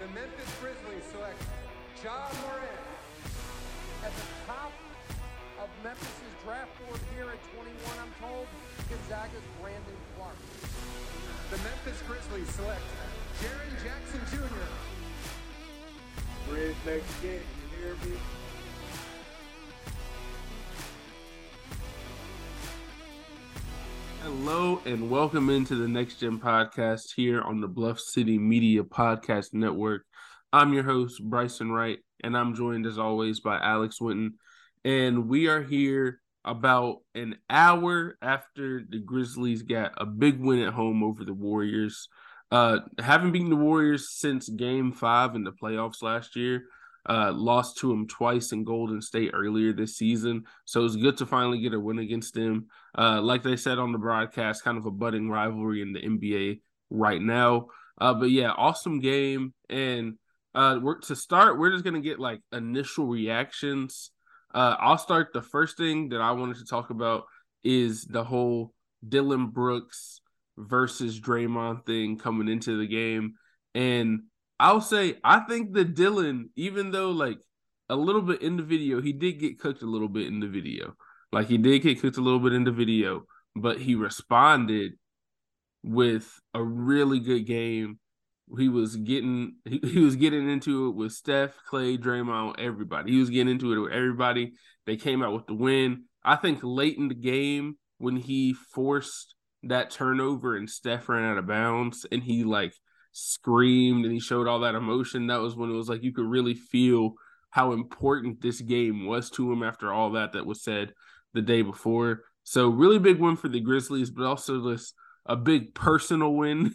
Brandon Clarke. The Memphis Grizzlies select Jaren Jackson Jr. Red next gen, you hear me? Hello and welcome into the Next Gen Podcast here on the Bluff City Media Podcast Network. I'm your host, Bryson Wright, and I'm joined as always by Alex Winton. And we are here about an hour after the Grizzlies got a big win at home over the Warriors. Haven't beaten the Warriors since Game 5 in the playoffs last year. Lost to them twice in Golden State earlier this season. So it's good to finally get a win against them. Like they said on the broadcast, kind of a budding rivalry in the NBA right now. But yeah, awesome game. And we're just going to get like initial reactions. I'll start. The first thing that I wanted to talk about is the whole Dillon Brooks versus Draymond thing coming into the game. And I'll say, I think that Dillon, even though like a little bit in the video, he did get cooked a little bit in the video. But he responded with a really good game. He was getting into it with Steph, Klay, Draymond, everybody. He was getting into it with everybody. They came out with the win. I think late in the game when he forced that turnover and Steph ran out of bounds and he like screamed and he showed all that emotion, that was when it was like you could really feel how important this game was to him after all that was said the day before. So really big win for the Grizzlies, but also this a big personal win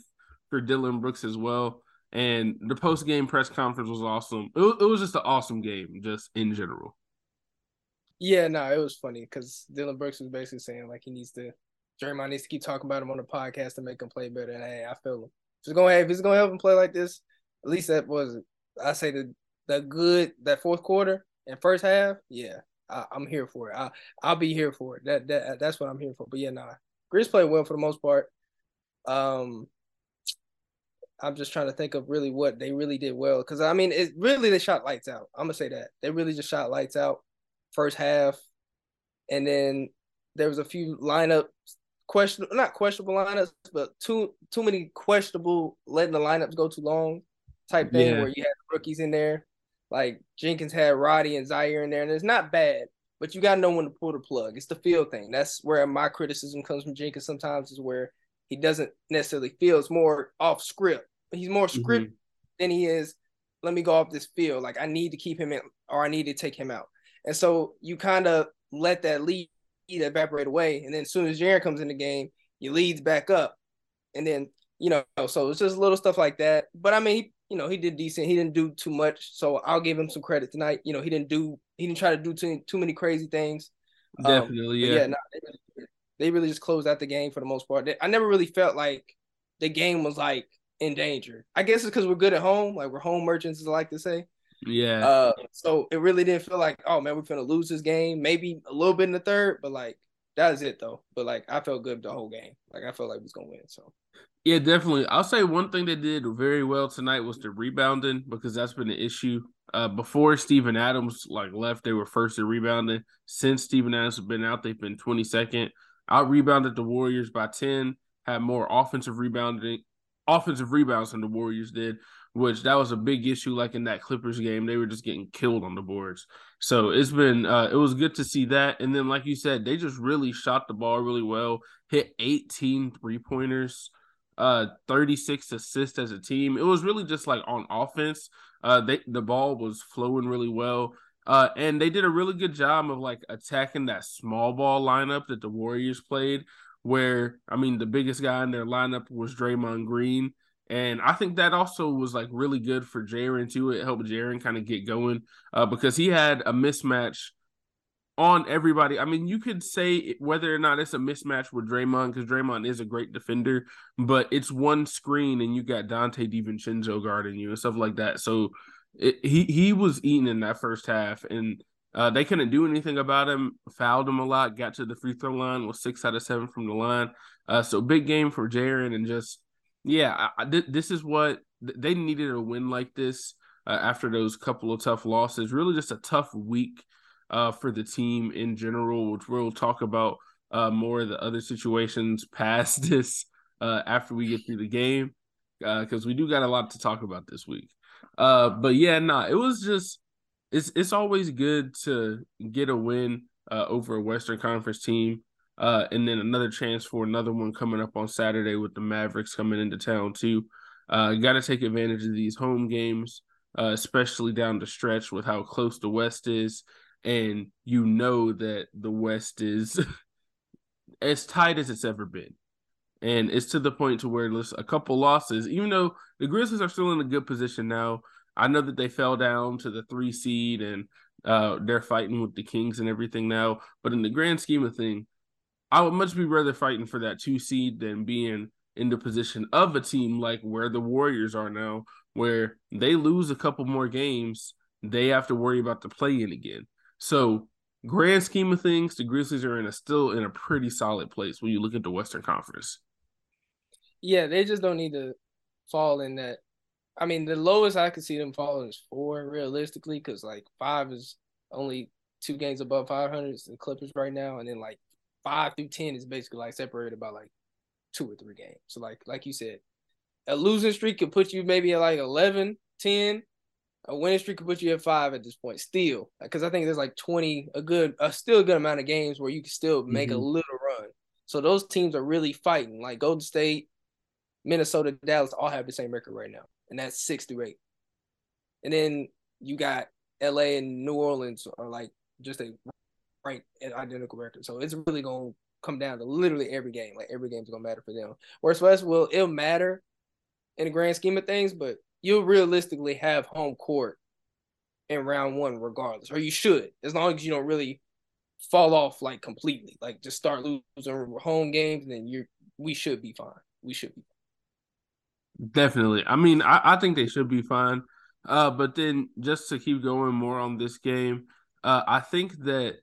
for Dillon Brooks as well. And the post-game press conference was awesome. It was just an awesome game, just in general. Yeah, no, it was funny because Dillon Brooks was basically saying, like, Draymond needs to keep talking about him on the podcast to make him play better. And, hey, I feel him. If it's going to help him play like this, at least that was, I say, that fourth quarter and first half, yeah, I'm here for it. I'll be here for it. That's what I'm here for. But, yeah, nah, Grizz played well for the most part. I'm just trying to think of really what they really did well. Because, I mean, they shot lights out. I'm going to say that. They really just shot lights out first half. And then there was a few but too many questionable letting the lineups go too long type thing where you had rookies in there. Like Jenkins had Roddy and Zaire in there. And it's not bad, but you got to know when to pull the plug. It's the field thing. That's where my criticism comes from Jenkins sometimes is where – he doesn't necessarily feel it's more off script. He's more script than he is, let me go off this field. Like, I need to keep him in or I need to take him out. And so you kind of let that lead evaporate away. And then as soon as Jaren comes in the game, your lead's back up. And then, you know, so it's just little stuff like that. But, I mean, he did decent. He didn't do too much. So I'll give him some credit tonight. You know, he didn't try to do too many crazy things. Definitely, yeah. Yeah, They really just closed out the game for the most part. I never really felt like the game was, like, in danger. I guess it's because we're good at home. Like, we're home merchants, as I like to say. Yeah. So it really didn't feel like, oh, man, we're going to lose this game. Maybe a little bit in the third, but, like, that is it, though. But, like, I felt good the whole game. Like, I felt like we was going to win, so. Yeah, definitely. I'll say one thing they did very well tonight was the rebounding because that's been an issue. Before Steven Adams, like, left, they were first in rebounding. Since Steven Adams has been out, they've been 22nd. I rebounded the Warriors by 10, had more offensive rebounds than the Warriors did, which that was a big issue like in that Clippers game. They were just getting killed on the boards. So it's been it was good to see that. And then like you said, they just really shot the ball really well, hit 18 three-pointers, 36 assists as a team. It was really just like on offense. The ball was flowing really well. And they did a really good job of like attacking that small ball lineup that the Warriors played, where, I mean, the biggest guy in their lineup was Draymond Green. And I think that also was like really good for Jaren too. It helped Jaren kind of get going because he had a mismatch on everybody. I mean, you could say whether or not it's a mismatch with Draymond, because Draymond is a great defender, but it's one screen and you got Donte DiVincenzo guarding you and stuff like that. So he was eaten in that first half, and they couldn't do anything about him. Fouled him a lot, got to the free throw line, was 6 out of 7 from the line. So big game for Jaren, and just, yeah, this is what they needed, a win like this after those couple of tough losses. Really just a tough week for the team in general, which we'll talk about more of the other situations past this after we get through the game, because we do got a lot to talk about this week. But yeah, it was just, it's always good to get a win over a Western Conference team, and then another chance for another one coming up on Saturday with the Mavericks coming into town too. Got to take advantage of these home games, especially down the stretch with how close the West is, and you know that the West is as tight as it's ever been. And it's to the point to where there's a couple losses, even though the Grizzlies are still in a good position now. I know that they fell down to the 3 seed and they're fighting with the Kings and everything now. But in the grand scheme of things, I would much be rather fighting for that 2 seed than being in the position of a team like where the Warriors are now, where they lose a couple more games, they have to worry about the play-in again. So grand scheme of things, the Grizzlies are still in a pretty solid place when you look at the Western Conference. Yeah, they just don't need to fall in that. I mean, the lowest I could see them falling is 4, realistically, because, 5 is only 2 games above 500. It's the Clippers right now. And then, 5 through 10 is basically, separated by, 2 or 3 games. So, like you said, a losing streak could put you maybe at, 11, 10. A winning streak could put you at 5 at this point still. Because I think there's, 20, still a good amount of games where you can still make a little run. So those teams are really fighting. Golden State, Minnesota, Dallas all have the same record right now, and that's 6 through 8. And then you got LA and New Orleans are just a right identical record. So it's really gonna come down to literally every game. Every game's gonna matter for them. Whereas for us, it'll matter in the grand scheme of things, but you'll realistically have home court in round 1 regardless, or you should, as long as you don't really fall off completely. Just start losing home games, and then we should be fine. We should be. Definitely. I mean, I think they should be fine. But then just to keep going more on this game, I think that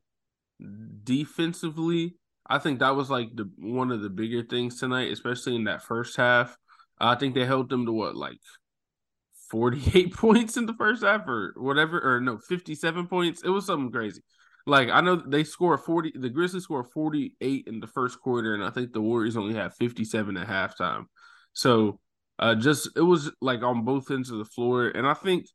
defensively, I think that was one of the bigger things tonight, especially in that first half. I think they held them to 48 points in the first half or whatever, or no, 57 points. It was something crazy. I know they scored the Grizzlies scored 48 in the first quarter, and I think the Warriors only had 57 at halftime. So, it was on both ends of the floor. And I think,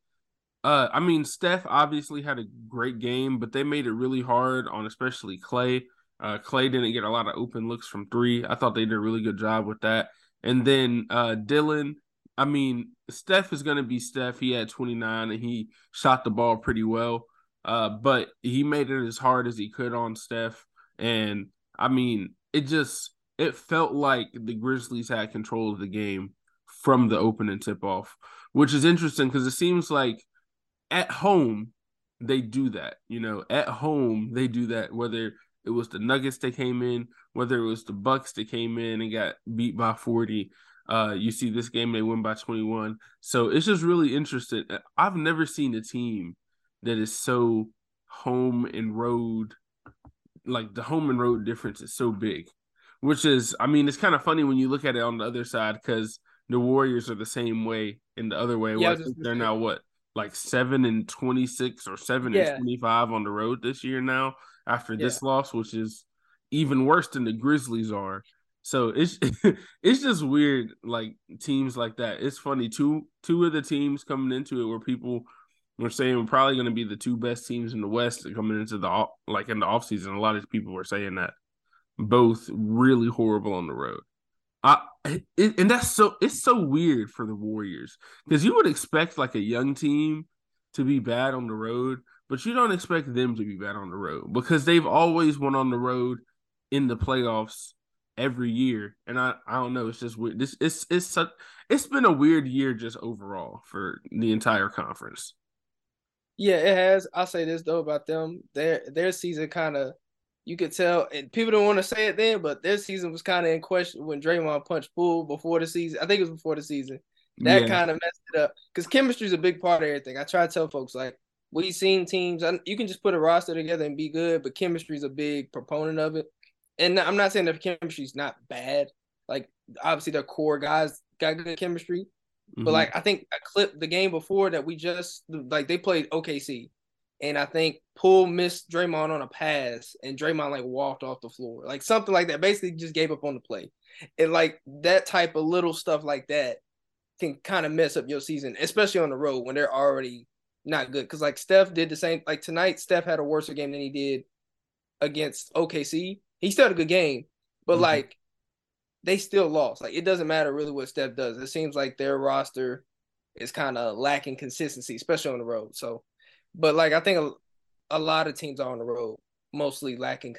Steph obviously had a great game, but they made it really hard on especially Klay. Klay didn't get a lot of open looks from 3. I thought they did a really good job with that. And then Dillon, Steph is going to be Steph. He had 29 and he shot the ball pretty well, but he made it as hard as he could on Steph. And it felt like the Grizzlies had control of the game from the opening tip-off, which is interesting because it seems like at home they do that. At home they do that, whether it was the Nuggets that came in, whether it was the Bucks that came in and got beat by 40. You see this game, they win by 21. So it's just really interesting. I've never seen a team that is so home and road, the home and road difference is so big, which is, it's kind of funny when you look at it on the other side because the Warriors are the same way in the other way. Yeah, they're now what, 7-26 or 7-25 on the road this year now after this loss, which is even worse than the Grizzlies are. So it's just weird, teams like that. It's funny, two of the teams coming into it where people were saying we're probably going to be the 2 best teams in the West coming into the in the offseason. A lot of people were saying that. Both really horrible on the road. And that's it's so weird for the Warriors because you would expect a young team to be bad on the road, But you don't expect them to be bad on the road because they've always went on the road in the playoffs every year. And I don't know. It's just weird. It's been a weird year just overall for the entire conference. Yeah, it has. I'll say this, though, about them. Their season kind of, you could tell, and people don't want to say it then, but their season was kind of in question when Draymond punched Poole before the season. I think it was before the season. That kind of messed it up because chemistry is a big part of everything. I try to tell folks, like, we've seen teams, you can just put a roster together and be good, but chemistry is a big proponent of it. And I'm not saying that chemistry is not bad. Like, obviously, their core guys got good chemistry. Mm-hmm. But, like, I think I clipped the game before that we just, like, they played OKC. And I think Poole missed Draymond on a pass, and Draymond, like, walked off the floor. Like, something like that. Basically, just gave up on the play. And, like, that type of little stuff like that can kind of mess up your season, especially on the road when they're already not good. Because, like, Steph did the same. Like, tonight, Steph had a worse game than he did against OKC. He still had a good game. But, mm-hmm. like, they still lost. Like, it doesn't matter really what Steph does. It seems like their roster is kind of lacking consistency, especially on the road. So, but, like, I think a lot of teams are on the road mostly lacking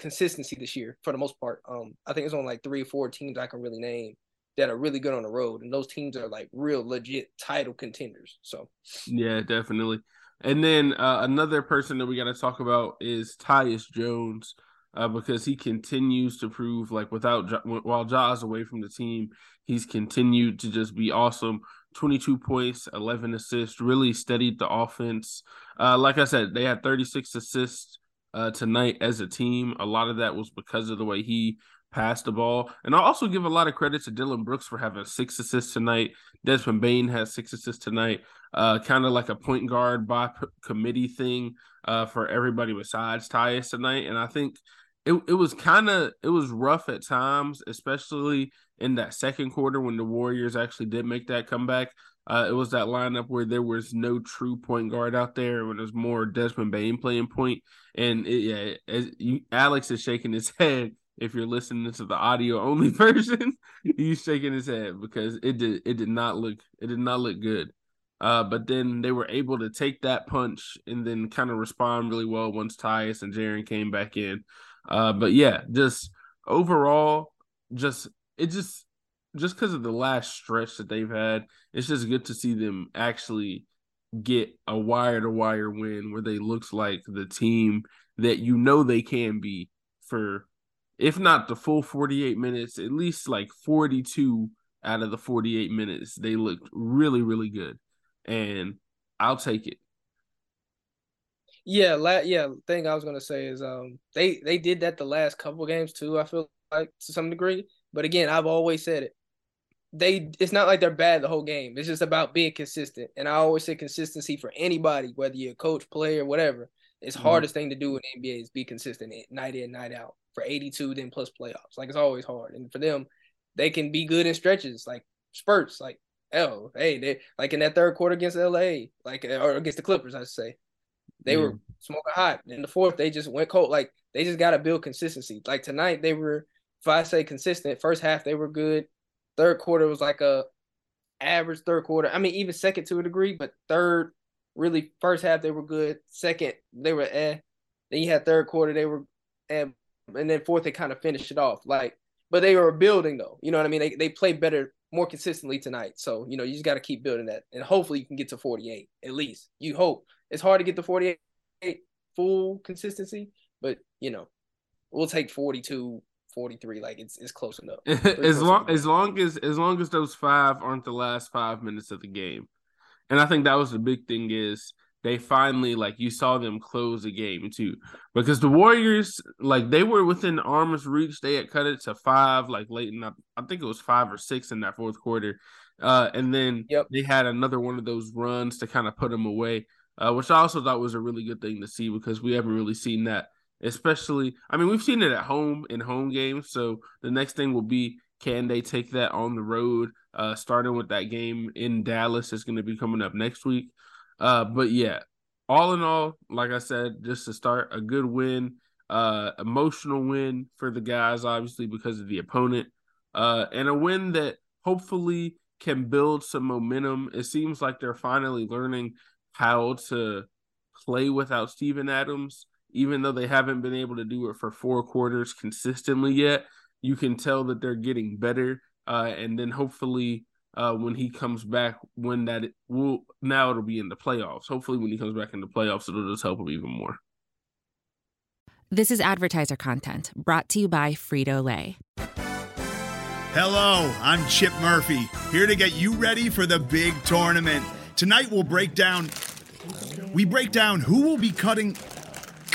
consistency this year for the most part. I think it's only, like, 3 or 4 teams I can really name that are really good on the road. And those teams are, like, real legit title contenders. So, yeah, definitely. And then another person that we got to talk about is Tyus Jones. Because he continues to prove, like, while Ja's away from the team, he's continued to just be awesome. 22 points, 11 assists, really steadied the offense. Like I said, they had 36 assists tonight as a team. A lot of that was because of the way he passed the ball. And I'll also give a lot of credit to Dillon Brooks for having 6 assists tonight. Desmond Bain has 6 assists tonight. Kind of like a point guard by committee thing for everybody besides Tyus tonight. And I think It was rough at times, especially in that second quarter when the Warriors actually did make that comeback. It was that lineup where there was no true point guard out there, when it was more Desmond Bain playing point. And Alex is shaking his head. If you're listening to the audio only version, he's shaking his head because it did not look good. But then they were able to take that punch and then kind of respond really well once Tyus and Jaren came back in. But yeah, just overall, just because of the last stretch that they've had, it's just good to see them actually get a wire-to-wire win where they looked like the team that you know they can be for, if not the full 48 minutes, at least like 42 out of the 48 minutes. They looked really, really good, and I'll take it. Yeah, the thing I was going to say is they did that the last couple games too, I feel like, to some degree. But again, I've always said it. It's not like they're bad the whole game. It's just about being consistent. And I always say consistency for anybody, whether you're a coach, player, whatever. It's hardest thing to do in the NBA is be consistent night in, night out for 82, then plus playoffs. Like, it's always hard. And for them, they can be good in stretches, like spurts, like, they like in that third quarter against LA, like, or against the Clippers, I should say. They were smoking hot. In the fourth, they just went cold. Like, they just got to build consistency. Like, tonight, they were, if I say consistent, first half, they were good. Third quarter was like a average third quarter. I mean, even second to a degree, but third, really, first half, they were good. Second, they were eh. Then you had third quarter, they were eh. And then fourth, they kind of finished it off. Like, but they were building, though. You know what I mean? They played better, more consistently tonight. So, you just got to keep building that. And hopefully you can get to 48, at least. You hope. It's hard to get to 48 full consistency, but, we'll take 42, 43. Like, it's close enough. As long as those 5 aren't the last 5 minutes of the game. And I think that was the big thing is they finally, like, you saw them close the game, too. Because the Warriors, like, they were within arm's reach. They had cut it to 5, like, late in I think it was 5 or 6 in that fourth quarter. And then they had another one of those runs to kind of put them away. Which I also thought was a really good thing to see because we haven't really seen that, especially – I mean, we've seen it at home in home games, so the next thing will be can they take that on the road, starting with that game in Dallas that's going to be coming up next week. But, yeah, all in all, like I said, just to start, a good win, emotional win for the guys, obviously, because of the opponent, and a win that hopefully can build some momentum. It seems like they're finally learning – how to play without Steven Adams, even though they haven't been able to do it for four quarters consistently yet. You can tell that they're getting better. And then hopefully when he comes back, when that will, now it'll be in the playoffs. Hopefully when he comes back in the playoffs, it'll just help him even more. This is advertiser content brought to you by Frito-Lay. Hello, I'm Chip Murphy, here to get you ready for the big tournament. Tonight we'll break down... We break down who will be cutting...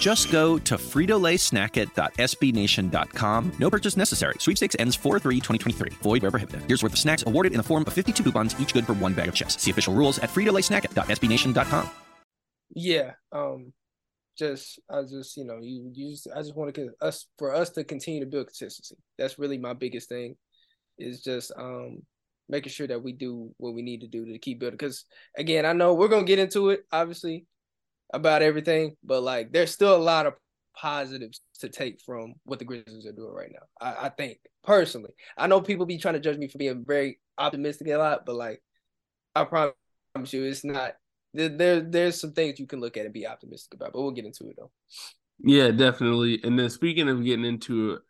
Just go to frito-laysnackit.sbnation.com. No purchase necessary. Sweepstakes ends 4/3/2023. Void where prohibited. Here's worth of snacks awarded in the form of 52 coupons, each good for one bag of chips. See official rules at frito-laysnackit.sbnation.com. Yeah, I just want to get us to continue to build consistency. That's really my biggest thing, is just making sure that we do what we need to do to keep building. Because again, I know we're gonna get into it, obviously, about everything, but like there's still a lot of positives to take from what the Grizzlies are doing right now. I think personally, I know people be trying to judge me for being very optimistic a lot, but like I promise you, it's not. There's some things you can look at and be optimistic about, but we'll get into it though. Yeah, definitely. And then speaking of getting into it,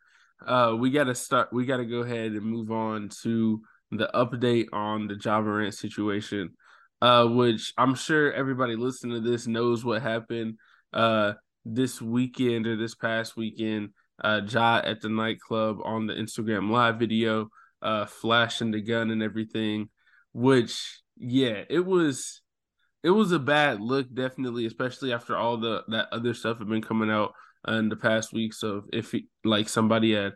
we got to go ahead and move on to the update on the Ja Morant situation. Which I'm sure everybody listening to this knows what happened this weekend or this past weekend. Ja at the nightclub on the Instagram live video, flashing the gun and everything, which, yeah, it was a bad look, definitely, especially after all that other stuff had been coming out in the past weeks of somebody had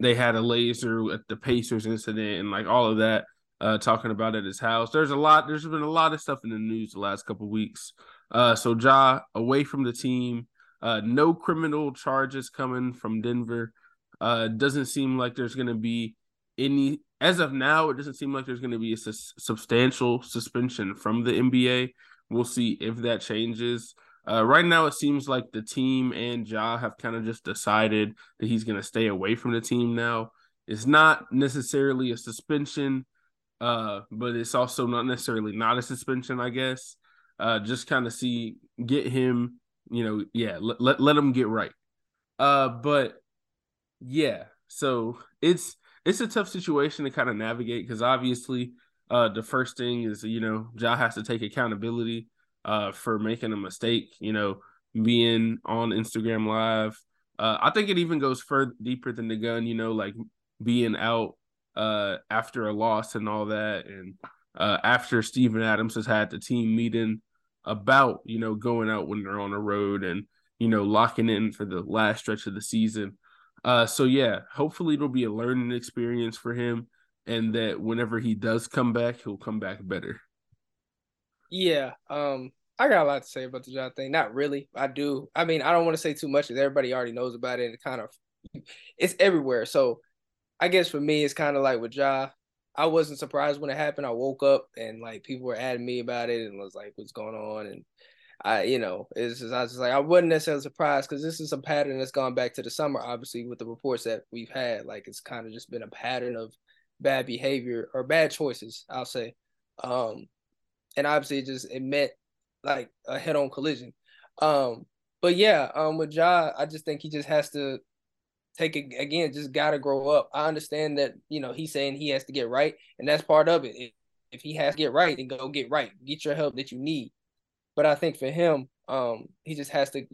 a laser at the Pacers incident and like all of that. Talking about at his house. There's been a lot of stuff in the news the last couple of weeks. So Ja away from the team, no criminal charges coming from Denver. Doesn't seem like there's going to be any, as of now, it doesn't seem like there's going to be a substantial suspension from the NBA. We'll see if that changes. Right now, it seems like the team and Ja have kind of just decided that he's going to stay away from the team now. It's not necessarily a suspension, but it's also not necessarily not a suspension, I guess. Just kind of get him, let him get right. But yeah, so it's a tough situation to kind of navigate because obviously, the first thing is, Ja has to take accountability, for making a mistake, being on Instagram Live. I think it even goes further deeper than the gun, like being out after a loss and all that, and after Steven Adams has had the team meeting about, going out when they're on the road and, locking in for the last stretch of the season. So, yeah, hopefully it'll be a learning experience for him and that whenever he does come back, he'll come back better. Yeah, I got a lot to say about the Ja thing. Not really. I do. I mean, I don't want to say too much because everybody already knows about it. It's everywhere. So, I guess for me, it's kind of like with Ja, I wasn't surprised when it happened. I woke up and like people were adding me about it and was like, what's going on? And I was just like, I wasn't necessarily surprised because this is a pattern that's gone back to the summer, obviously, with the reports that we've had. Like it's kind of just been a pattern of bad behavior or bad choices, I'll say. And obviously it meant like a head-on collision. But yeah, with Ja, I just think he just has to just gotta grow up. I understand that, he's saying he has to get right, and that's part of it. If he has to get right, then go get right. Get your help that you need. But I think for him, he just has to,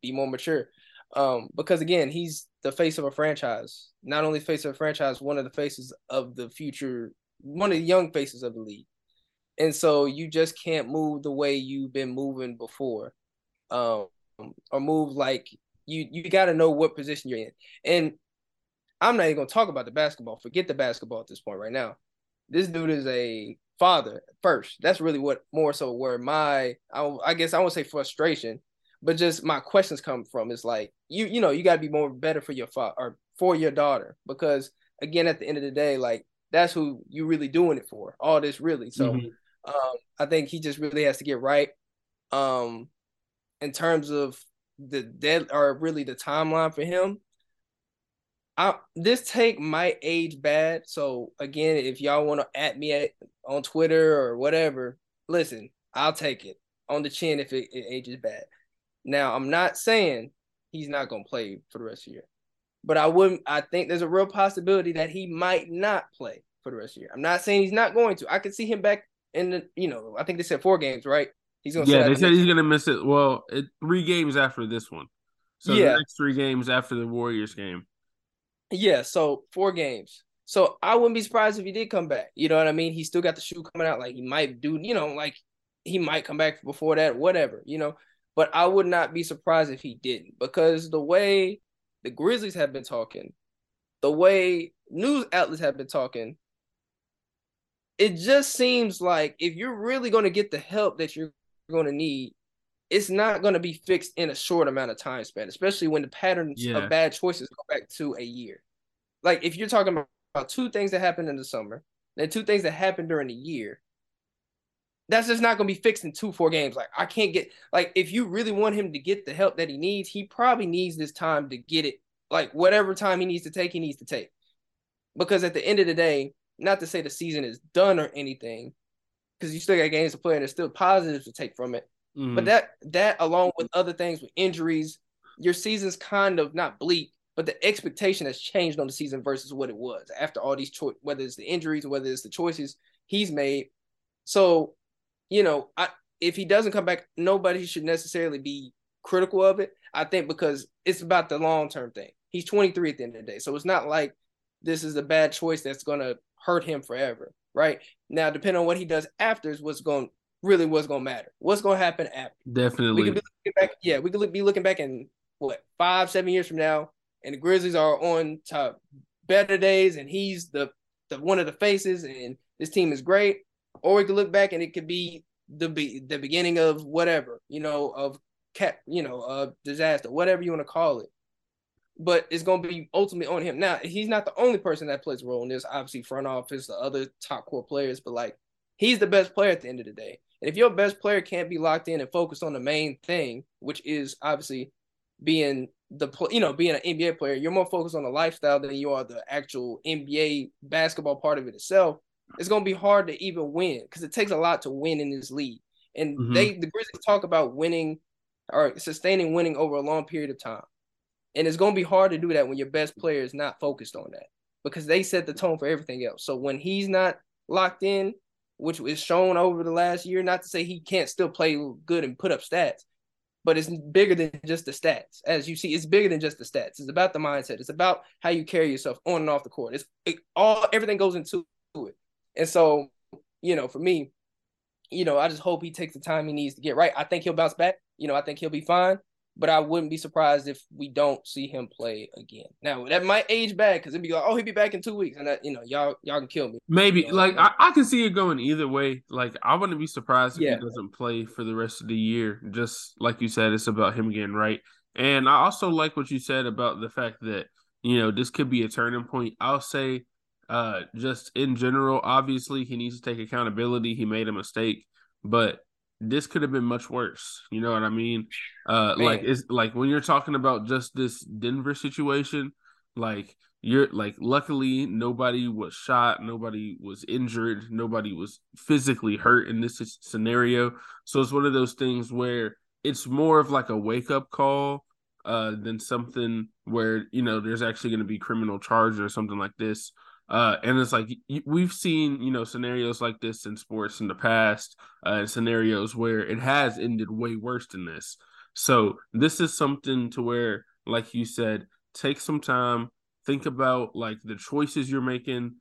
be more mature. Because again, he's the face of a franchise. Not only face of a franchise, one of the faces of the future, one of the young faces of the league. And so you just can't move the way you've been moving before. or move, like you got to know what position you're in. And I'm not even going to talk about the basketball. Forget the basketball at this point right now. This dude is a father first. That's really what more so where my, I guess I won't say frustration, but just my questions come from. It's like, you know, you got to be more better for your father or for your daughter, because again, at the end of the day, like that's who you really doing it for, all this really. So I think he just really has to get right. In terms of the dead or really the timeline for him, this take might age bad. So again, if y'all want to at me on Twitter or whatever, listen, I'll take it on the chin if it ages bad. Now, I'm not saying he's not going to play for the rest of the year, but I think there's a real possibility that he might not play for the rest of the year. I'm not saying he's not going to. I could see him back in the, you know, I think they said 4 games, right? He's going to they said he's going to miss it. Well, 3 games after this one. So the next 3 games after the Warriors game. Yeah, so 4 games. So I wouldn't be surprised if he did come back. You know what I mean? He still got the shoe coming out. Like he might do, you know, like he might come back before that, whatever, you know. But I would not be surprised if he didn't, because the way the Grizzlies have been talking, the way news outlets have been talking, it just seems like if you're really going to get the help that you're going to need, it's not going to be fixed in a short amount of time span, especially when the patterns of bad choices go back to a year. Like if you're talking about 2 things that happened in the summer, then 2 things that happened during the year, that's just not going to be fixed in 2-4 games. Like I can't get, like if you really want him to get the help that he needs, he probably needs this time to get it. Like whatever time he needs to take. Because at the end of the day, not to say the season is done or anything, because you still got games to play and there's still positives to take from it. Mm-hmm. But that along with other things with injuries, your season's kind of not bleak, but the expectation has changed on the season versus what it was after all these choices, whether it's the injuries, whether it's the choices he's made. So, you know, if he doesn't come back, nobody should necessarily be critical of it. I think because it's about the long-term thing. He's 23 at the end of the day. So it's not like this is a bad choice that's going to hurt him forever, right? Now, depending on what he does after is what's going to matter. What's going to happen after. Definitely. We could be looking back in, 5-7 years from now, and the Grizzlies are on top better days, and he's the one of the faces, and this team is great. Or we could look back and it could be the beginning of whatever, you know, disaster, whatever you want to call it. But it's going to be ultimately on him. Now, he's not the only person that plays a role in this. Obviously, front office, the other top core players, but he's the best player at the end of the day. And if your best player can't be locked in and focused on the main thing, which is obviously being being an NBA player, you're more focused on the lifestyle than you are the actual NBA basketball part of it itself. It's going to be hard to even win, because it takes a lot to win in this league. And the Grizzlies talk about winning or sustaining winning over a long period of time. And it's going to be hard to do that when your best player is not focused on that, because they set the tone for everything else. So when he's not locked in, which was shown over the last year, not to say he can't still play good and put up stats, but it's bigger than just the stats. As you see, it's bigger than just the stats. It's about the mindset. It's about how you carry yourself on and off the court. Everything goes into it. And so, you know, for me, you know, I just hope he takes the time he needs to get right. I think he'll bounce back. You know, I think he'll be fine. But I wouldn't be surprised if we don't see him play again. Now, that might age bad, because it'd be like, oh, he'll be back in 2 weeks. And, y'all can kill me. Maybe. You know, I can see it going either way. Like, I wouldn't be surprised if he doesn't play for the rest of the year. Just like you said, it's about him getting right. And I also like what you said about the fact that, you know, this could be a turning point. I'll say just in general, obviously, he needs to take accountability. He made a mistake. But this could have been much worse. You know what I mean? When you're talking about just this Denver situation, luckily nobody was shot, nobody was injured, nobody was physically hurt in this scenario. So it's one of those things where it's more of like a wake up call than something where, you know, there's actually going to be criminal charge or something like this. And it's like we've seen, you know, scenarios like this in sports in the past, and scenarios where it has ended way worse than this. So this is something to where, like you said, take some time, think about like the choices you're making,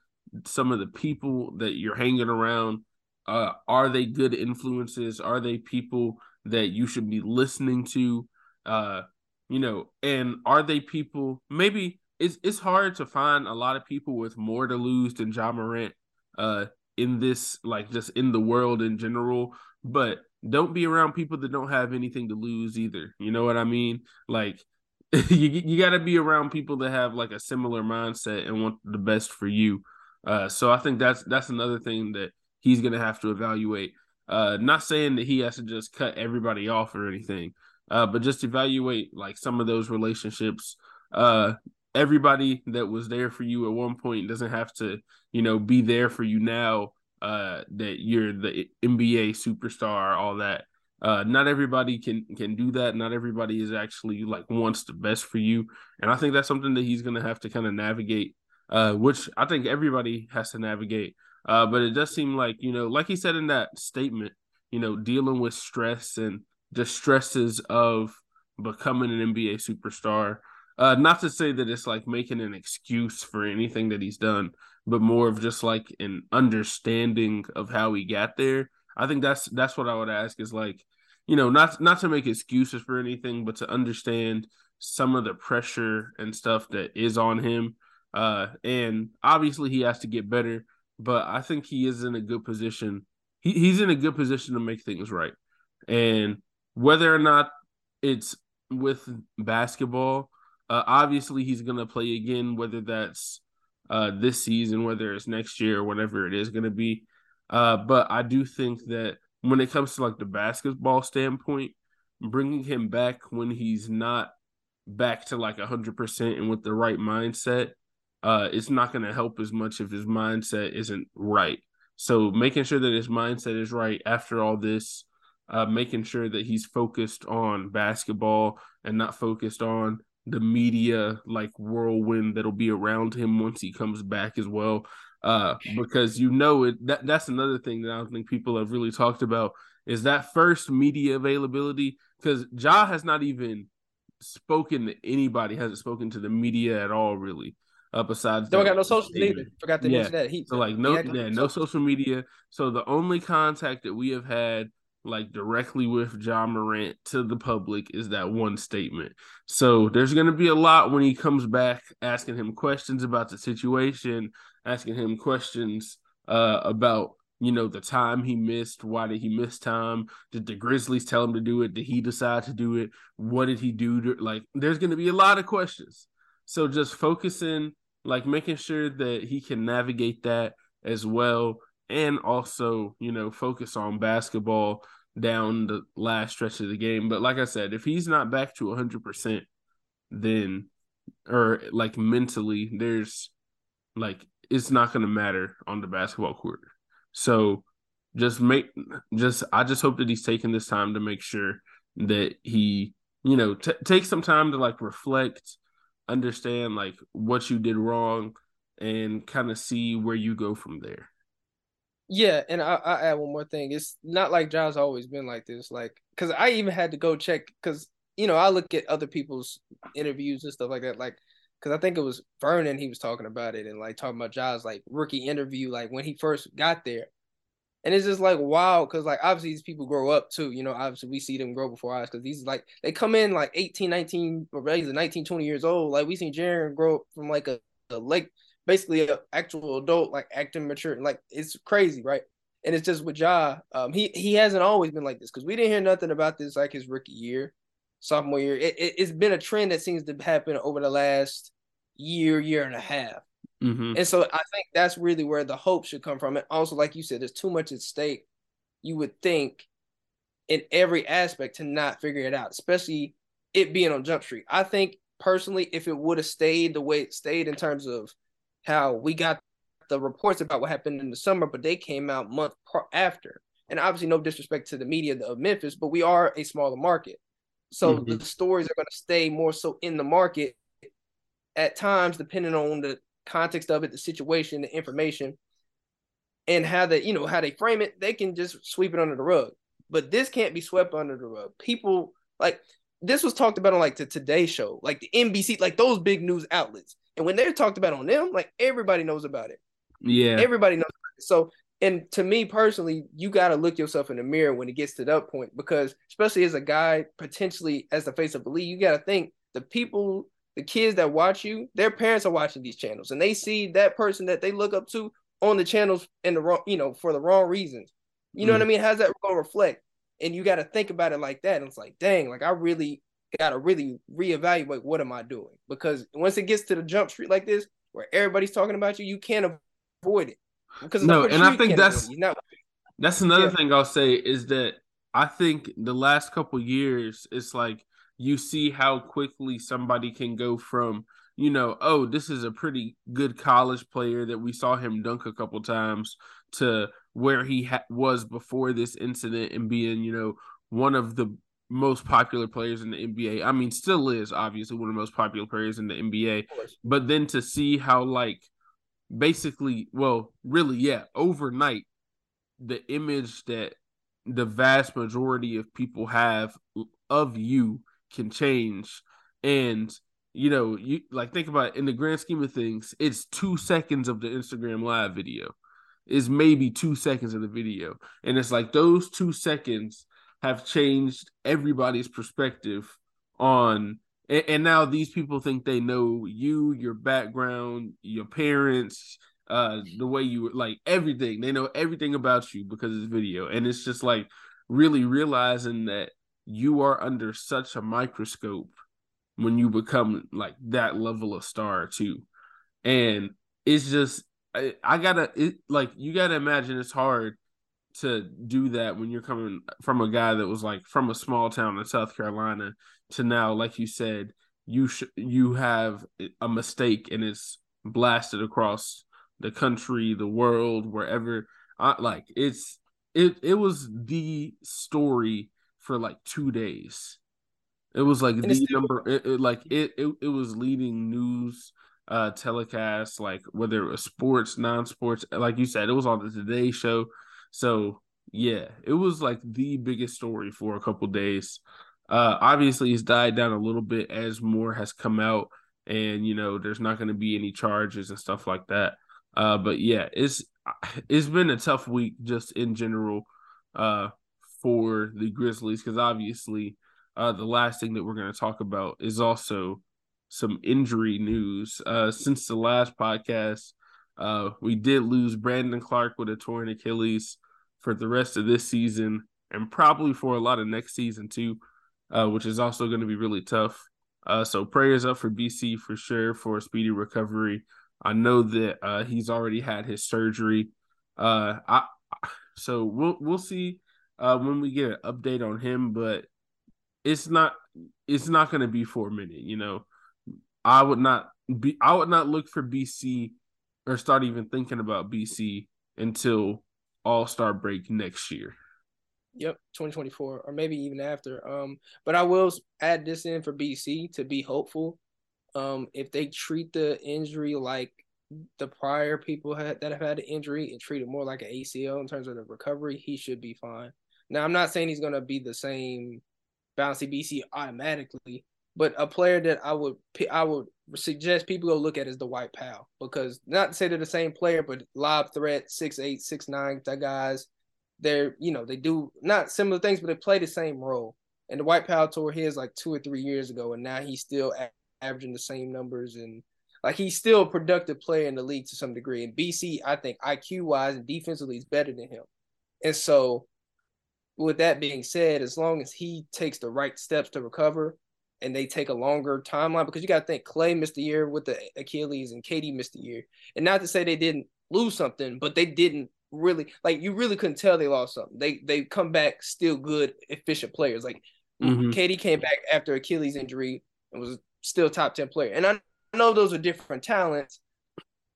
some of the people that you're hanging around. Are they good influences? Are they people that you should be listening to? you know, and are they people, maybe it's hard to find a lot of people with more to lose than Ja Morant in this, like just in the world in general, but don't be around people that don't have anything to lose either. You know what I mean? Like you got to be around people that have like a similar mindset and want the best for you. So I think that's another thing that he's going to have to evaluate. Not saying that he has to just cut everybody off or anything, but just evaluate like some of those relationships. Everybody that was there for you at one point doesn't have to, you know, be there for you now that you're the NBA superstar, all that. Not everybody can do that. Not everybody is actually like wants the best for you. And I think that's something that he's going to have to kind of navigate, which I think everybody has to navigate. But it does seem like, you know, like he said in that statement, you know, dealing with stress and the stresses of becoming an NBA superstar. Not to say that it's like making an excuse for anything that he's done, but more of just like an understanding of how he got there. I think that's what I would ask is like, you know, not to make excuses for anything, but to understand some of the pressure and stuff that is on him. And obviously he has to get better, but I think he is in a good position. He's in a good position to make things right. And whether or not it's with basketball, obviously he's going to play again, whether that's this season, whether it's next year or whatever it is going to be. But I do think that when it comes to like the basketball standpoint, bringing him back when he's not back to like 100% and with the right mindset, it's not going to help as much if his mindset isn't right. So making sure that his mindset is right after all this, making sure that he's focused on basketball and not focused on the media like whirlwind that'll be around him once he comes back as well. Because you know it. That's another thing that I don't think people have really talked about is that first media availability. Because Ja has not even spoken to anybody, hasn't spoken to the media at all, really. Besides, don't got no social media. Forgot to mention that. No social media. So the only contact that we have had, like directly with Ja Morant to the public, is that one statement. So there's going to be a lot when he comes back, asking him questions about the situation, asking him questions about, you know, the time he missed. Why did he miss time? Did the Grizzlies tell him to do it? Did he decide to do it? What did he do? Like, there's going to be a lot of questions. So just focusing, like making sure that he can navigate that as well. And also, you know, focus on basketball down the last stretch of the game. But like I said, if he's not back to 100%, then, or like mentally, there's like, it's not going to matter on the basketball court. So I just hope that he's taking this time to make sure that he, you know, take some time to like reflect, understand like what you did wrong and kind of see where you go from there. Yeah, and I add one more thing. It's not like Ja's always been like this. Like, because I even had to go check, because, you know, I look at other people's interviews and stuff like that. Like, because I think it was Vernon, he was talking about it and like talking about Ja's like rookie interview, like when he first got there. And it's just like, wow, because like obviously these people grow up too. You know, obviously we see them grow before us because these like they come in like 18, 19, or maybe 19, 20 years old. Like we seen Jaren grow up from like a lake. Basically an actual adult, like acting mature, like it's crazy, right? And it's just with Ja, he hasn't always been like this because we didn't hear nothing about this like his rookie year, sophomore year. It's been a trend that seems to happen over the last year and a half. Mm-hmm. And so I think that's really where the hope should come from. And also, like you said, there's too much at stake, you would think, in every aspect to not figure it out, especially it being on Jump Street. I think personally, if it would have stayed the way it stayed in terms of how we got the reports about what happened in the summer, but they came out month after. And obviously no disrespect to the media of Memphis, but we are a smaller market. So mm-hmm. The stories are going to stay more so in the market at times, depending on the context of it, the situation, the information, and how they, you know, how they frame it, they can just sweep it under the rug. But this can't be swept under the rug. People, like, this was talked about on like the Today Show, like the NBC, like those big news outlets. And when they're talked about on them, like everybody knows about it. Yeah. Everybody knows about it. So And to me personally, you got to look yourself in the mirror when it gets to that point, because especially as a guy, potentially as the face of the league, you got to think the people, the kids that watch you, their parents are watching these channels, and they see that person that they look up to on the channels in the wrong, you know, for the wrong reasons. You know what I mean? How's that going to reflect? And you got to think about it like that. And it's like, dang, like I really got to really reevaluate what am I doing? Because once it gets to the jump street like this, where everybody's talking about you, you can't avoid it. Because no, and I think that's another thing I'll say is that I think the last couple years, it's like you see how quickly somebody can go from, you know, oh, this is a pretty good college player that we saw him dunk a couple times to where he was before this incident and being, you know, one of the most popular players in the NBA. I mean, still is obviously one of the most popular players in the NBA. But then to see how, like, basically, well, really, yeah, overnight, the image that the vast majority of people have of you can change. And, you know, you like think about it, in the grand scheme of things, it's 2 seconds of the Instagram Live video. Is maybe 2 seconds of the video. And it's like those 2 seconds have changed everybody's perspective on, and now these people think they know you, your background, your parents, the way you, like, everything. They know everything about you because of this video. And it's just like really realizing that you are under such a microscope when you become like that level of star too. And it's just, you gotta imagine it's hard to do that when you're coming from a guy that was like from a small town in South Carolina to now, like you said, you have a mistake and it's blasted across the country, the world, wherever. It was the story for like 2 days. It was like the number. It was leading news. Telecast, like whether it was sports, non-sports, like you said, it was on the Today Show. So yeah, it was like the biggest story for a couple days. Obviously it's died down a little bit as more has come out, and you know, there's not going to be any charges and stuff like that. But yeah, it's been a tough week just in general for the Grizzlies, because obviously the last thing that we're going to talk about is also some injury news. Since the last podcast, we did lose Brandon Clarke with a torn Achilles for the rest of this season and probably for a lot of next season too, which is also going to be really tough. So prayers up for BC for sure for a speedy recovery. I know that he's already had his surgery. So we'll see when we get an update on him, but it's not going to be for a minute, you know. I would not look for BC or start even thinking about BC until All-Star break next year. Yep, 2024, or maybe even after. But I will add this in for BC to be hopeful. If they treat the injury like the prior people that have had an injury and treat it more like an ACL in terms of the recovery, he should be fine. Now, I'm not saying he's going to be the same bouncy BC automatically, but a player that I would suggest people go look at is Dwight Powell, because not to say they're the same player, but lob threat, 6'8", 6'9", that guys, they're, you know, they do not similar things, but they play the same role. And Dwight Powell tore his like 2 or 3 years ago, and now he's still averaging the same numbers, and like he's still a productive player in the league to some degree. And BC, I think IQ wise and defensively is better than him, and so with that being said, as long as he takes the right steps to recover, and they take a longer timeline, because you got to think Klay missed a year with the Achilles and Katie missed a year. And not to say they didn't lose something, but they didn't really, like, you really couldn't tell they lost something. They come back still good, efficient players. Like Katie came back after Achilles injury and was still top 10 player. And I know those are different talents,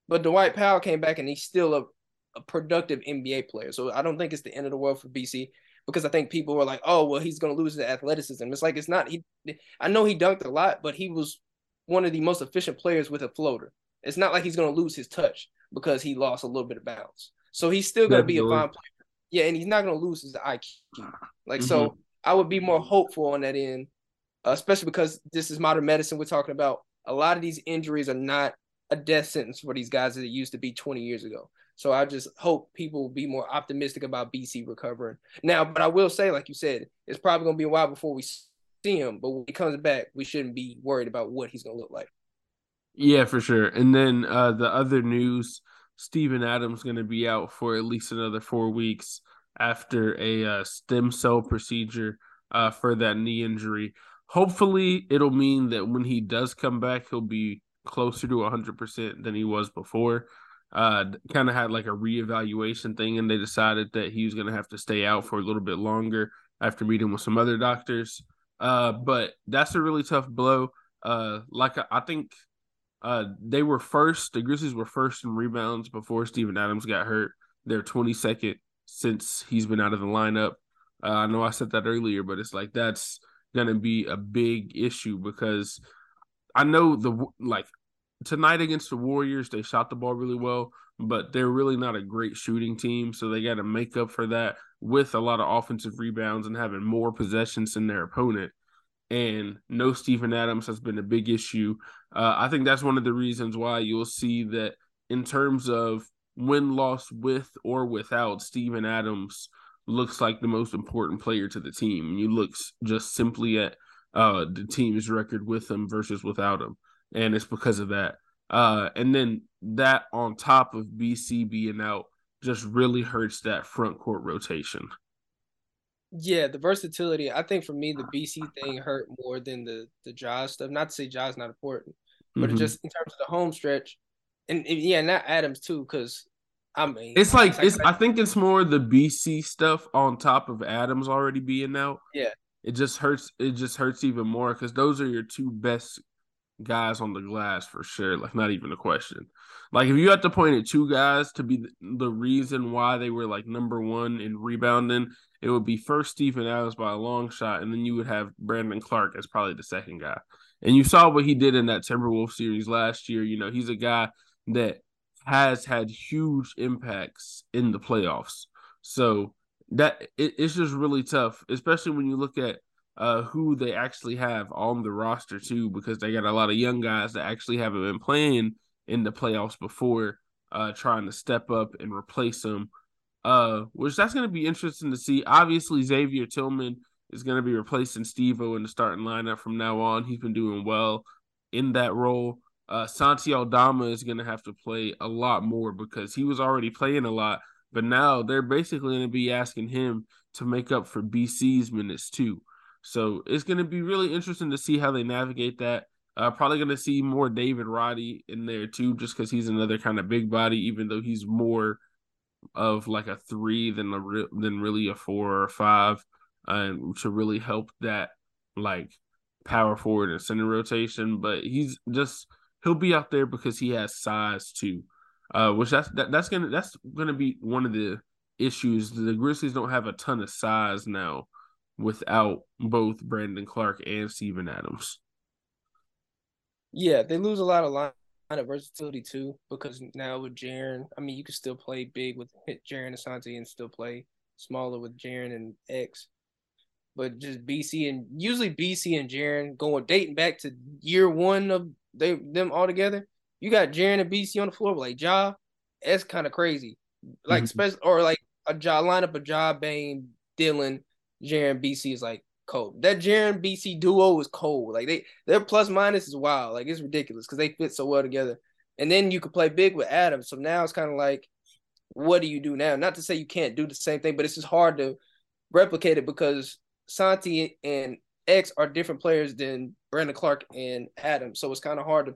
but Dwight Powell came back and he's still a productive NBA player. So I don't think it's the end of the world for BC. Because I think people were like, oh, well, he's going to lose the athleticism. It's like, it's not. I know he dunked a lot, but he was one of the most efficient players with a floater. It's not like he's going to lose his touch because he lost a little bit of bounce. So he's still going to be a fine player. Yeah, and he's not going to lose his IQ. Like, so I would be more hopeful on that end, especially because this is modern medicine we're talking about. A lot of these injuries are not a death sentence for these guys that it used to be 20 years ago. So I just hope people will be more optimistic about BC recovering now. But I will say, like you said, it's probably going to be a while before we see him. But when he comes back, we shouldn't be worried about what he's going to look like. Yeah, for sure. And then the other news, Steven Adams going to be out for at least another 4 weeks after a stem cell procedure for that knee injury. Hopefully, it'll mean that when he does come back, he'll be closer to 100% than he was before. Kind of had like a reevaluation thing, and they decided that he was going to have to stay out for a little bit longer after meeting with some other doctors. But that's a really tough blow. I think they were first. The Grizzlies were first in rebounds before Steven Adams got hurt. They're 22nd since he's been out of the lineup. I know I said that earlier, but it's like that's going to be a big issue because I know tonight against the Warriors, they shot the ball really well, but they're really not a great shooting team, so they got to make up for that with a lot of offensive rebounds and having more possessions than their opponent. And no Steven Adams has been a big issue. I think that's one of the reasons why you'll see that in terms of win-loss with or without, Steven Adams looks like the most important player to the team. And you look just simply at the team's record with him versus without him. And it's because of that. And then that on top of BC being out just really hurts that front court rotation. Yeah, the versatility. I think for me, the BC thing hurt more than the Ja stuff. Not to say Ja's not important, but mm-hmm. just in terms of the home stretch. And yeah, not Adams too, because I mean. I think it's more the BC stuff on top of Adams already being out. Yeah. It just hurts even more because those are your two best guys on the glass for sure, like not even a question. Like if you had to point at two guys to be the reason why they were like number one in rebounding, it would be first Steven Adams by a long shot, and then you would have Brandon Clarke as probably the second guy. And you saw what he did in that Timberwolves series last year. You know, he's a guy that has had huge impacts in the playoffs. So that it's just really tough, especially when you look at who they actually have on the roster too, because they got a lot of young guys that actually haven't been playing in the playoffs before, trying to step up and replace them, which that's going to be interesting to see. Obviously, Xavier Tillman is going to be replacing Steve-O in the starting lineup from now on. He's been doing well in that role. Santi Aldama is going to have to play a lot more because he was already playing a lot, but now they're basically going to be asking him to make up for BC's minutes too. So it's going to be really interesting to see how they navigate that. Probably going to see more David Roddy in there too, just because he's another kind of big body, even though he's more of like a three than really a four or a five, to really help that like power forward and center rotation. But he'll be out there because he has size too, which that's gonna be one of the issues. The Grizzlies don't have a ton of size now without both Brandon Clarke and Steven Adams. Yeah, they lose a lot of line of versatility too, because now with Jaren, I mean, you can still play big with Jaren Asante and still play smaller with Jaren and X. But just BC and Jaren dating back to year one of them all together, you got Jaren and BC on the floor, but like Ja, that's kind of crazy. Like special or like a Ja lineup of Ja, Bain, Dillon, Jaren, BC is like cold. That Jaren, BC duo is cold. Like their plus minus is wild. Like it's ridiculous because they fit so well together. And then you could play big with Adams. So now it's kind of like, what do you do now? Not to say you can't do the same thing, but it's just hard to replicate it because Santi and X are different players than Brandon Clarke and Adams. So it's kind of hard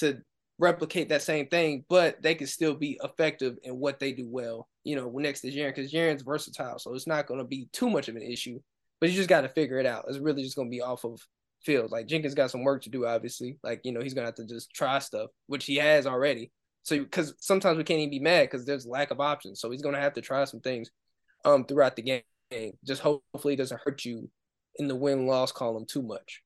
to replicate that same thing, but they can still be effective in what they do well, you know, next to Jaren, because Jaren's versatile, so it's not going to be too much of an issue, but you just got to figure it out. It's really just going to be off of field. Like Jenkins got some work to do, obviously, like, you know, he's going to have to just try stuff, which he has already. So, because sometimes we can't even be mad because there's lack of options. So he's going to have to try some things throughout the game. Just hopefully it doesn't hurt you in the win-loss column too much.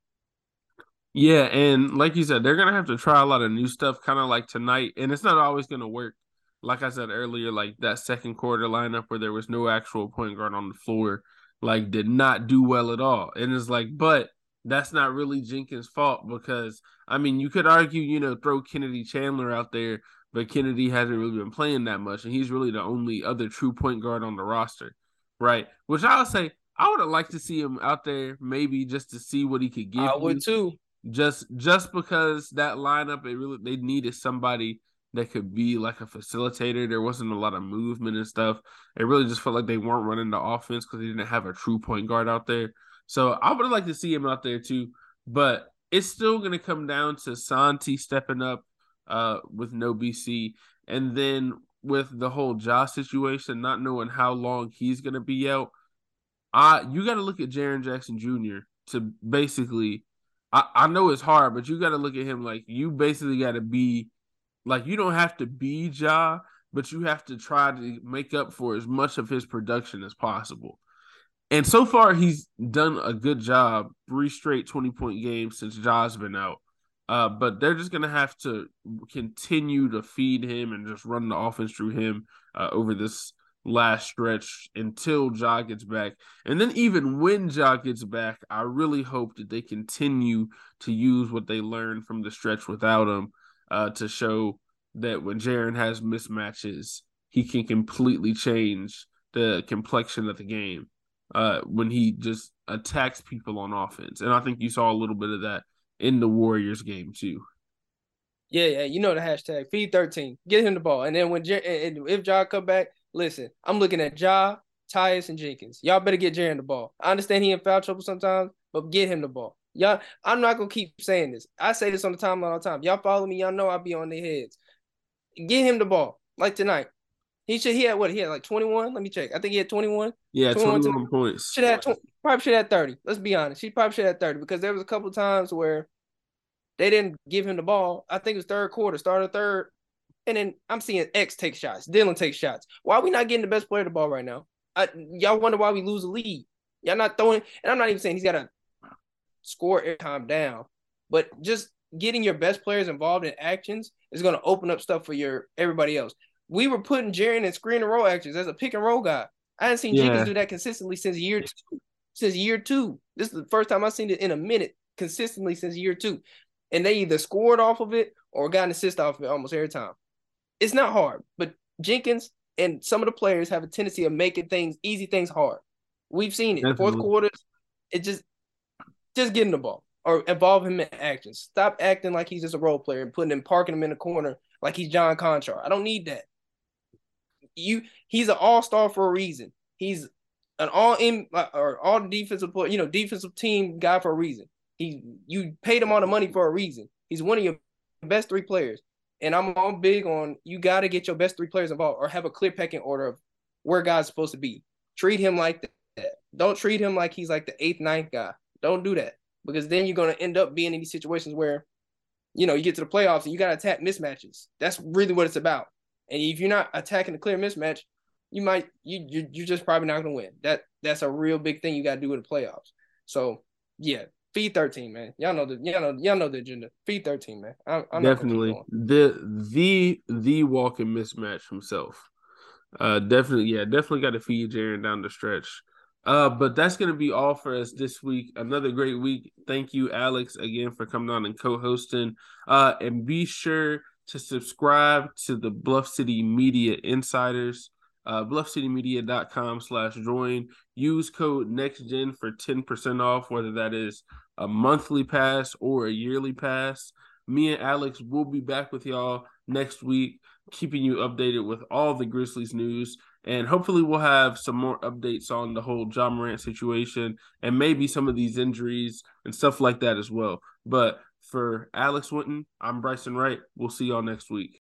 Yeah, and like you said, they're going to have to try a lot of new stuff, kind of like tonight, and it's not always going to work. Like I said earlier, like that second quarter lineup where there was no actual point guard on the floor, like did not do well at all. And it's like, but that's not really Jenkins' fault because, I mean, you could argue, you know, throw Kennedy Chandler out there, but Kennedy hasn't really been playing that much, and he's really the only other true point guard on the roster, right? Which I would say I would have liked to see him out there maybe just to see what he could give. I would too. Just because that lineup, they needed somebody that could be like a facilitator. There wasn't a lot of movement and stuff. It really just felt like they weren't running the offense because they didn't have a true point guard out there. So I would like to see him out there too, but it's still going to come down to Santi stepping up with no BC. And then with the whole Ja situation, not knowing how long he's going to be out, you got to look at Jaren Jackson Jr. to basically – I know it's hard, but you got to look at him like you basically got to be – like you don't have to be Ja, but you have to try to make up for as much of his production as possible. And so far, he's done a good job, 3 straight 20-point games since Ja's been out. But they're just going to have to continue to feed him and just run the offense through him over this last stretch until Ja gets back. And then even when Ja gets back, I really hope that they continue to use what they learned from the stretch without him to show that when Jaren has mismatches, he can completely change the complexion of the game. When he just attacks people on offense. And I think you saw a little bit of that in the Warriors game too. Yeah, you know the hashtag, feed 13. Get him the ball. And then when if Ja come back, listen, I'm looking at Ja, Tyus, and Jenkins. Y'all better get Jaren the ball. I understand he in foul trouble sometimes, but get him the ball. Y'all, I'm not going to keep saying this. I say this on the timeline all the time. Y'all follow me, y'all know I be on their heads. Get him the ball, like tonight. He had like 21? Let me check. I think he had 21. Yeah, 21 points. Probably should have had 30. Let's be honest. He probably should have had 30 because there was a couple of times where they didn't give him the ball. I think it was third quarter, start of third. And then I'm seeing X take shots. Dillon take shots. Why are we not getting the best player the ball right now? Y'all wonder why we lose the lead. Y'all not throwing. And I'm not even saying he's got to score every time down. But just getting your best players involved in actions is going to open up stuff for everybody else. We were putting Jaren in screen and roll actions as a pick and roll guy. I hadn't seen Jenkins do that consistently since year 2. This is the first time I've seen it in a minute consistently since year 2. And they either scored off of it or got an assist off of it almost every time. It's not hard, but Jenkins and some of the players have a tendency of making easy things hard. We've seen it. Definitely. Fourth quarters, it just getting the ball or involve him in actions. Stop acting like he's just a role player and parking him in the corner like he's John Conchar. I don't need that. He's an all-star for a reason. He's an all defensive player, you know, defensive team guy for a reason. You paid him all the money for a reason. He's one of your best 3 players. And I'm all big on you got to get your best 3 players involved or have a clear pecking order of where guys supposed to be. Treat him like that. Don't treat him like he's like the 8th, 9th guy. Don't do that because then you're going to end up being in these situations where, you know, you get to the playoffs and you got to attack mismatches. That's really what it's about. And if you're not attacking the clear mismatch, you're just probably not going to win. That's a real big thing you got to do in the playoffs. So yeah, feed 13, man. Y'all know the agenda. Feed 13, man. I'm definitely the walking mismatch himself. Definitely got to feed Jaren down the stretch. But that's going to be all for us this week. Another great week. Thank you, Alex, again for coming on and co-hosting. And be sure to subscribe to the Bluff City Media Insiders, bluffcitymedia.com/join. Use code NEXTGEN for 10% off, whether that is a monthly pass or a yearly pass. Me and Alex will be back with y'all next week, keeping you updated with all the Grizzlies news. And hopefully we'll have some more updates on the whole Ja Morant situation and maybe some of these injuries and stuff like that as well. But for Alex Winton, I'm Bryson Wright. We'll see y'all next week.